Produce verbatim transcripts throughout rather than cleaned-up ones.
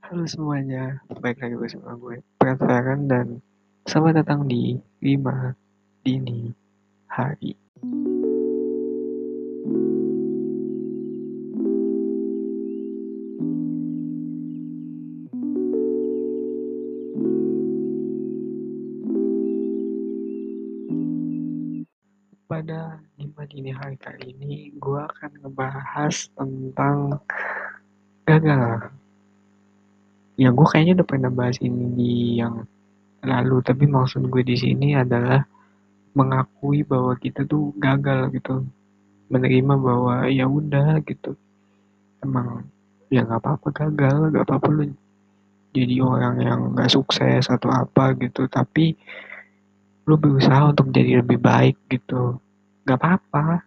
Halo semuanya, baik lagi bersama gue, Perveran, dan selamat datang di lima Dini Hari. Pada lima Dini Hari kali ini, gue akan ngebahas tentang gagal. Ya, gue kayaknya udah pernah bahas ini di yang lalu, tapi maksud gue di sini adalah mengakui bahwa kita tuh gagal gitu, menerima bahwa ya udah gitu, emang ya nggak apa-apa gagal, nggak apa-apa lu jadi orang yang nggak sukses atau apa gitu, tapi lu berusaha untuk jadi lebih baik gitu, nggak apa-apa.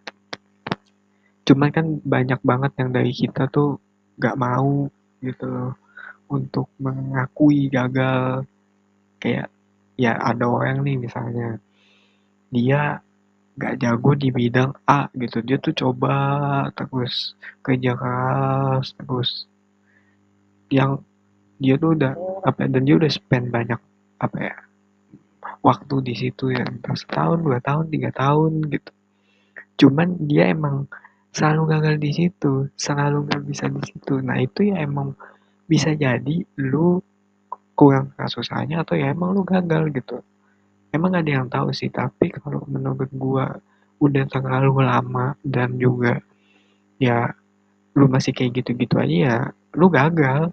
Cuman kan banyak banget yang dari kita tuh nggak mau gitu loh untuk mengakui gagal. Kayak ya ada orang nih misalnya dia gak jago di bidang A gitu, dia tuh coba terus, kerja keras terus, yang dia tuh udah apa, dan dia udah spend banyak apa ya waktu di situ ya, entah setahun, dua tahun, tiga tahun gitu, cuman dia emang selalu gagal di situ, selalu gak bisa di situ. Nah itu ya emang bisa jadi lu kurang kasusnya atau ya emang lu gagal gitu. Emang ada yang tahu sih, tapi kalau menurut gua udah terlalu lama dan juga ya lu masih kayak gitu-gitu aja ya lu gagal.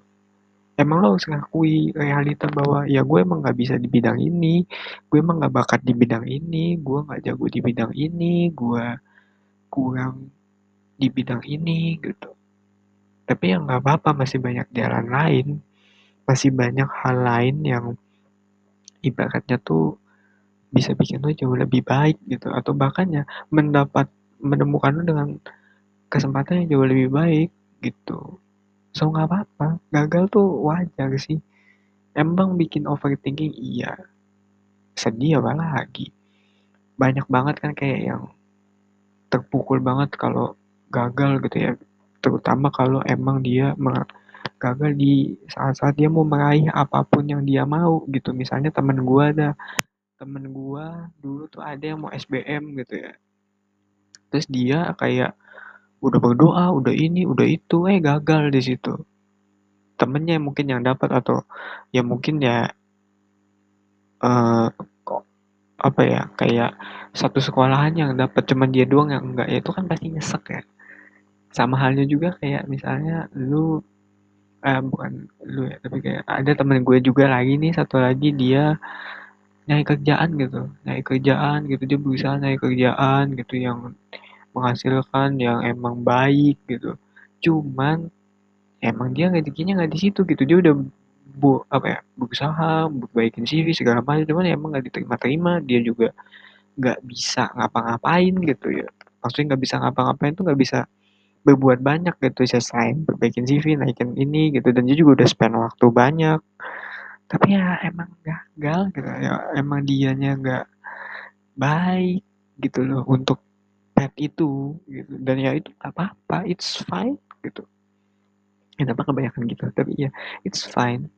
Emang lu harus ngakui realita bahwa ya gue emang gak bisa di bidang ini, gue emang gak bakat di bidang ini, gue gak jago di bidang ini, gue kurang di bidang ini gitu. Tapi ya nggak apa-apa, masih banyak jalan lain, masih banyak hal lain yang ibaratnya tuh bisa bikin lo jauh lebih baik gitu, atau bahkan ya mendapat menemukan lo dengan kesempatan yang jauh lebih baik gitu. So nggak apa-apa, gagal tuh wajar sih. Emang bikin overthinking iya, sedih apalagi. Banyak banget kan kayak yang terpukul banget kalau gagal gitu ya. Terutama kalau emang dia gagal di saat-saat dia mau meraih apapun yang dia mau gitu. Misalnya temen gue ada, temen gue dulu tuh ada yang mau S B M gitu ya. Terus dia kayak udah berdoa, udah ini, udah itu, eh gagal di situ. Temennya mungkin yang dapat, atau ya mungkin ya uh, apa ya kayak satu sekolahan yang dapat, cuman dia doang yang enggak. Ya itu kan pasti nyesek ya. Sama halnya juga kayak misalnya lu eh bukan lu ya, tapi kayak ada temen gue juga lagi nih, satu lagi dia nyari kerjaan gitu, nyari kerjaan gitu, dia berusaha nyari kerjaan gitu yang menghasilkan, yang emang baik gitu, cuman emang dia rezekinya nggak di situ gitu. Dia udah bu apa ya berusaha berbaikin C V segala macam, cuman emang nggak diterima-terima. Dia juga nggak bisa ngapa-ngapain gitu ya, maksudnya nggak bisa ngapa-ngapain tuh nggak bisa berbuat banyak gitu, selain perbaikin C V, naikin ini gitu, dan dia juga udah spend waktu banyak, tapi ya emang gagal gitu ya, emang dianya nggak baik gitu loh untuk pet itu gitu. Dan ya itu apa-apa, it's fine gitu. Kenapa kebanyakan gitu, tapi ya it's fine,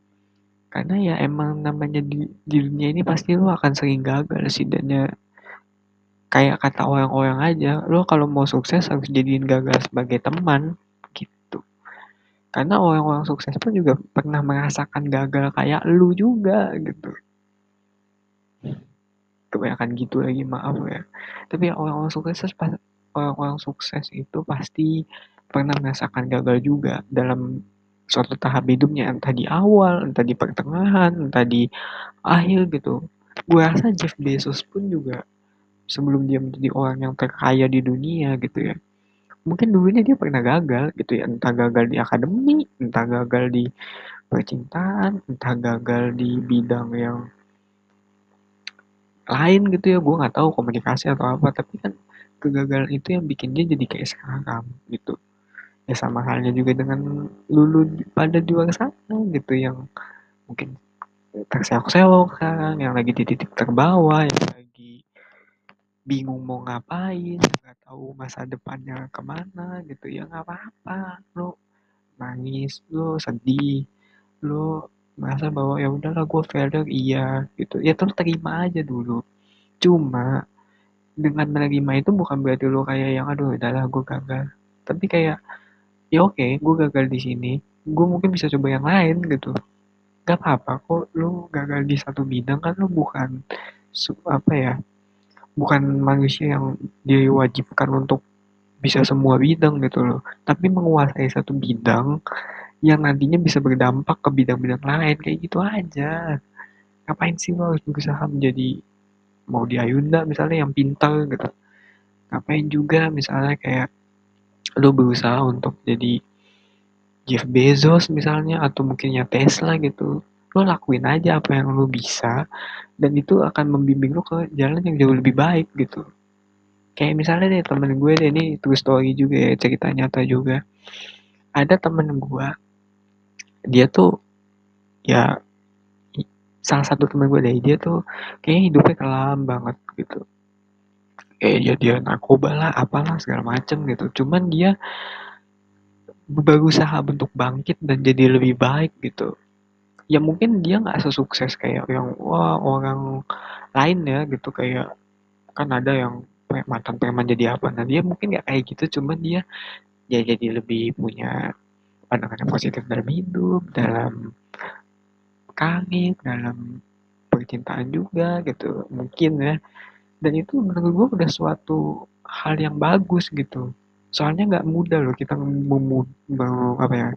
karena ya emang namanya di, di dunia ini pasti lo akan sering gagal sih. Dan ya kayak kata orang-orang aja, lo kalau mau sukses harus jadiin gagal sebagai teman gitu. Karena orang-orang sukses pun juga pernah merasakan gagal kayak lo juga gitu. Kebanyakan gitu lagi, maaf ya. Tapi orang-orang sukses, orang-orang sukses itu pasti pernah merasakan gagal juga dalam suatu tahap hidupnya, entah di awal, entah di pertengahan, entah di akhir gitu. Gue rasa Jeff Bezos pun juga sebelum dia menjadi orang yang terkaya di dunia gitu ya, mungkin dulunya dia pernah gagal gitu ya, entah gagal di akademi, entah gagal di percintaan, entah gagal di bidang yang lain gitu ya, gue nggak tahu komunikasi atau apa, tapi kan kegagalan itu yang bikin dia jadi kayak sekarang gitu. Ya sama halnya juga dengan lulu pada di luar sana gitu, yang mungkin terseok-seok sekarang, yang lagi di titik terbawah, yang lagi bingung mau ngapain, nggak tahu masa depannya kemana gitu ya, nggak apa-apa, lo nangis, lo sedih, lu merasa bahwa ya udahlah gue failure iya gitu ya, terus terima aja dulu. Cuma dengan menerima itu bukan berarti lu kayak yang aduh udahlah gue gagal, tapi kayak ya oke okay, gue gagal di sini, gue mungkin bisa coba yang lain gitu. Gak apa-apa kok lu gagal di satu bidang, kan lu bukan apa ya, bukan manusia yang diwajibkan untuk bisa semua bidang gitu loh, tapi menguasai satu bidang yang nantinya bisa berdampak ke bidang-bidang lain, kayak gitu aja. Ngapain sih lu harus berusaha menjadi mau di Ayunda misalnya yang pintar gitu, ngapain juga misalnya kayak lu berusaha untuk jadi Jeff Bezos misalnya, atau mungkinnya Tesla gitu. Lo lakuin aja apa yang lo bisa, dan itu akan membimbing lo ke jalan yang jauh lebih baik gitu. Kayak misalnya deh temen gue deh, ini true story juga ya, cerita nyata juga. Ada temen gue, dia tuh ya salah satu temen gue deh, dia tuh kayaknya hidupnya kelam banget gitu. Kayak dia, dia narkoba lah apalah segala macem gitu. Cuman dia berusaha bentuk bangkit dan jadi lebih baik gitu. Ya mungkin dia nggak sesukses kayak yang wah orang lain ya gitu, kayak kan ada yang mantan preman jadi apa. Nah dia mungkin nggak kayak gitu, cuman dia dia jadi lebih punya pandangan yang positif dalam hidup, dalam karir, dalam percintaan juga gitu mungkin ya. Dan itu menurut gue udah suatu hal yang bagus gitu. Soalnya nggak mudah loh kita memu mem- apa ya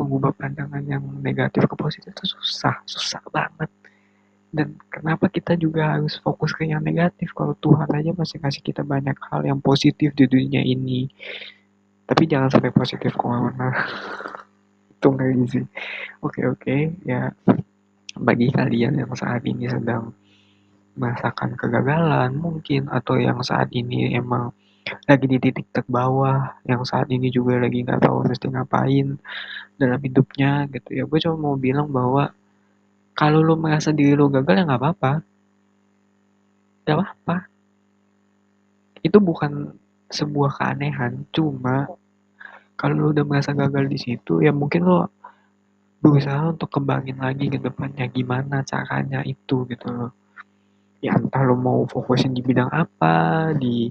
mengubah pandangan yang negatif ke positif itu susah, susah banget. Dan kenapa kita juga harus fokus ke yang negatif kalau Tuhan aja masih ngasih kita banyak hal yang positif di dunia ini. Tapi jangan sampai positif kemana-mana. Itu ngeri sih. Oke oke ya, bagi kalian yang saat ini sedang merasakan kegagalan mungkin, atau yang saat ini emang lagi di titik terbawah, yang saat ini juga lagi nggak tahu mesti ngapain dalam hidupnya gitu ya, gue cuma mau bilang bahwa kalau lo merasa diri lo gagal ya nggak apa-apa, nggak apa-apa. Itu bukan sebuah keanehan. Cuma kalau lo udah merasa gagal di situ, ya mungkin lo berusaha untuk kembangin lagi ke depannya gimana caranya itu gitu lo. Ya entah lo mau fokusin di bidang apa, di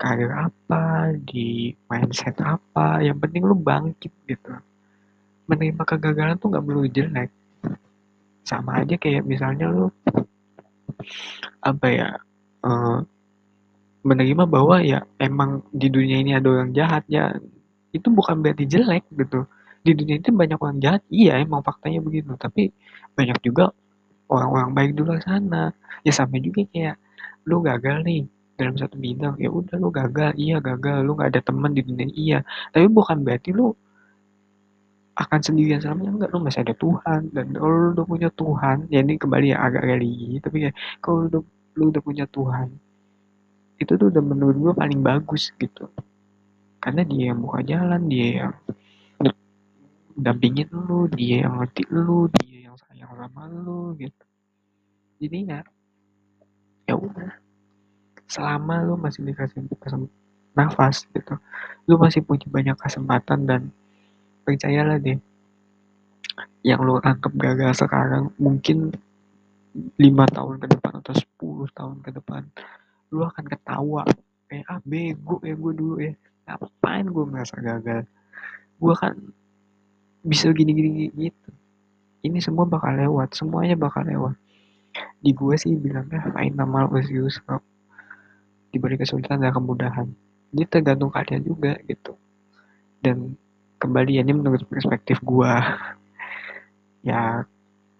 karir apa, di mindset apa, yang penting lu bangkit gitu. Menerima kegagalan tuh gak perlu jelek. Sama aja kayak misalnya lu apa ya, uh, menerima bahwa ya emang di dunia ini ada orang jahat ya, itu bukan berarti jelek gitu. Di dunia itu banyak orang jahat, iya emang faktanya begitu, tapi banyak juga orang-orang baik di luar sana. Ya sama juga kayak lu gagal nih dalam satu bidang, ya udah lu gagal, iya gagal, lu nggak ada teman di dunia, iya, tapi bukan berarti lu akan sendirian selamanya, enggak, lu masih ada Tuhan. Dan kalau lu udah punya Tuhan, ya ini kembali ya agak religi, tapi ya kalau lu, lu udah punya Tuhan, itu tuh udah menurut gue paling bagus gitu, karena dia yang buka jalan, dia yang dampingin lu, dia yang ngerti lu, dia yang sayang sama lu gitu. Jadi ya, ya udah. Selama lu masih dikasih nafas gitu, lu masih punya banyak kesempatan, dan percayalah deh, yang lu anggap gagal sekarang, mungkin lima tahun ke depan atau sepuluh tahun ke depan, lu akan ketawa, eh ah bego ya gue dulu ya, ngapain gue merasa gagal, gue kan bisa gini-gini gitu. Ini semua bakal lewat, semuanya bakal lewat. Di gue sih bilangnya, innamal usri yusra, di balik kesulitan ada kemudahan. Jadi tergantung kalian juga gitu. Dan kembali ini menurut perspektif gua, ya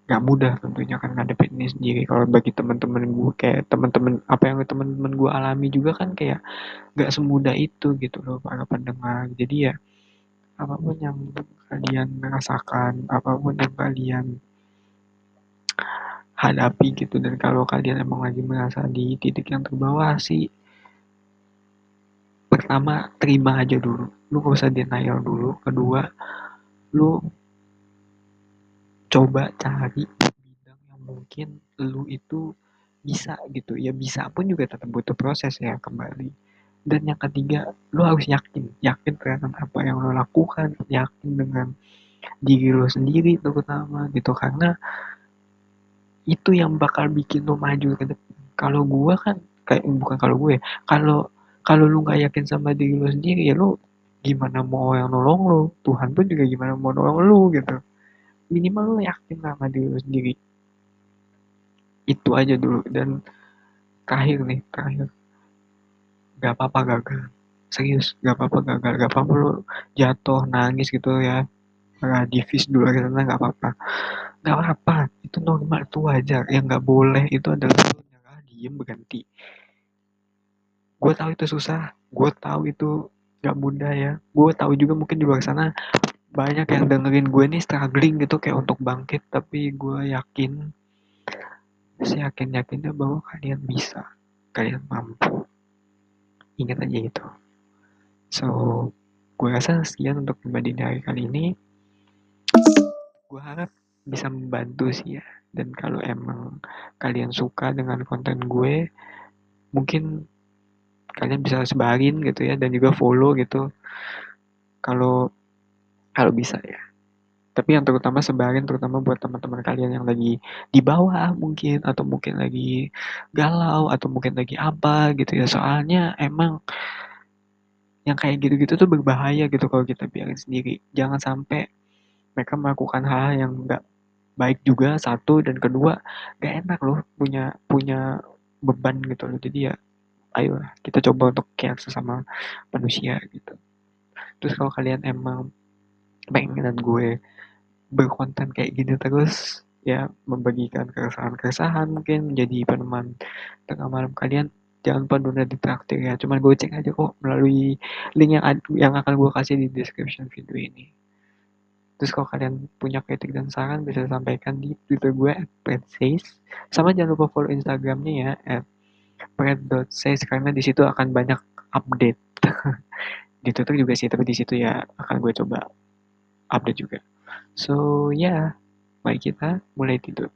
nggak mudah tentunya kan ngadepin ini sendiri. Kalau bagi teman-teman gua, kayak teman-teman apa yang teman-teman gua alami juga kan kayak nggak semudah itu gitu loh para pendengar. Jadi ya apapun yang kalian rasakan, apapun yang kalian hadapi gitu, dan kalau kalian emang lagi merasa di titik yang terbawah sih, pertama terima aja dulu, lu gak usah denial dulu. Kedua, lu coba cari bidang yang mungkin lu itu bisa gitu ya, bisa pun juga tetap butuh proses ya kembali. Dan yang ketiga, lu harus yakin, yakin terhadap apa yang lu lakukan, yakin dengan diri lo sendiri terutama gitu, karena itu yang bakal bikin lo maju ke depan. Kalau gue kan kayak bukan kalau gue ya, kalau kalau lo nggak yakin sama diri lo sendiri, ya lo gimana mau yang nolong lo? Tuhan pun juga gimana mau nolong lo gitu. Minimal lo yakin sama diri lo sendiri. Itu aja dulu. Dan terakhir nih, terakhir, gak apa-apa gagal, serius, gak apa-apa gagal, gak apa-apa lo jatuh, nangis gitu ya, radivis dulu aja, gak apa-apa, gak apa-apa, itu normal, itu wajar. Yang gak boleh itu adalah nyerah, diem, berhenti. Gue tahu itu susah, gue tahu itu gak mudah ya, gue tahu juga mungkin di luar sana banyak yang dengerin gue nih struggling gitu kayak untuk bangkit, tapi gue yakin, seyakin-yakinnya bahwa kalian bisa, kalian mampu. Ingat aja itu. So, gue rasa sekian untuk pembanding hari kali ini. Gue harap bisa membantu sih ya. Dan kalau emang kalian suka dengan konten gue, mungkin kalian bisa sebarin gitu ya, dan juga follow gitu. Kalau kalau bisa ya. Tapi yang terutama sebarin, terutama buat teman-teman kalian yang lagi di bawah mungkin, atau mungkin lagi galau, atau mungkin lagi apa gitu ya. Soalnya emang yang kayak gitu-gitu tuh berbahaya gitu kalau kita biarin sendiri. Jangan sampai mereka melakukan hal yang gak baik juga, satu. Dan kedua, gak enak loh punya punya beban gitu loh. Jadi ya ayolah kita coba untuk care sesama manusia gitu. Terus kalau kalian emang pengenan gue berkonten kayak gini terus ya, membagikan keresahan-keresahan, mungkin menjadi peneman tengah malam kalian, jangan lupa dona ditraktir ya. Cuman goceng aja kok melalui link yang ad- yang akan gue kasih di description video ini. Terus kalau kalian punya kritik dan saran bisa sampaikan di Twitter gue at pret says, sama jangan lupa follow Instagramnya ya at pret dot says, karena di situ akan banyak update. Di Twitter juga sih, tapi di situ ya akan gue coba update juga. So, ya, yeah. Mari kita mulai tidur.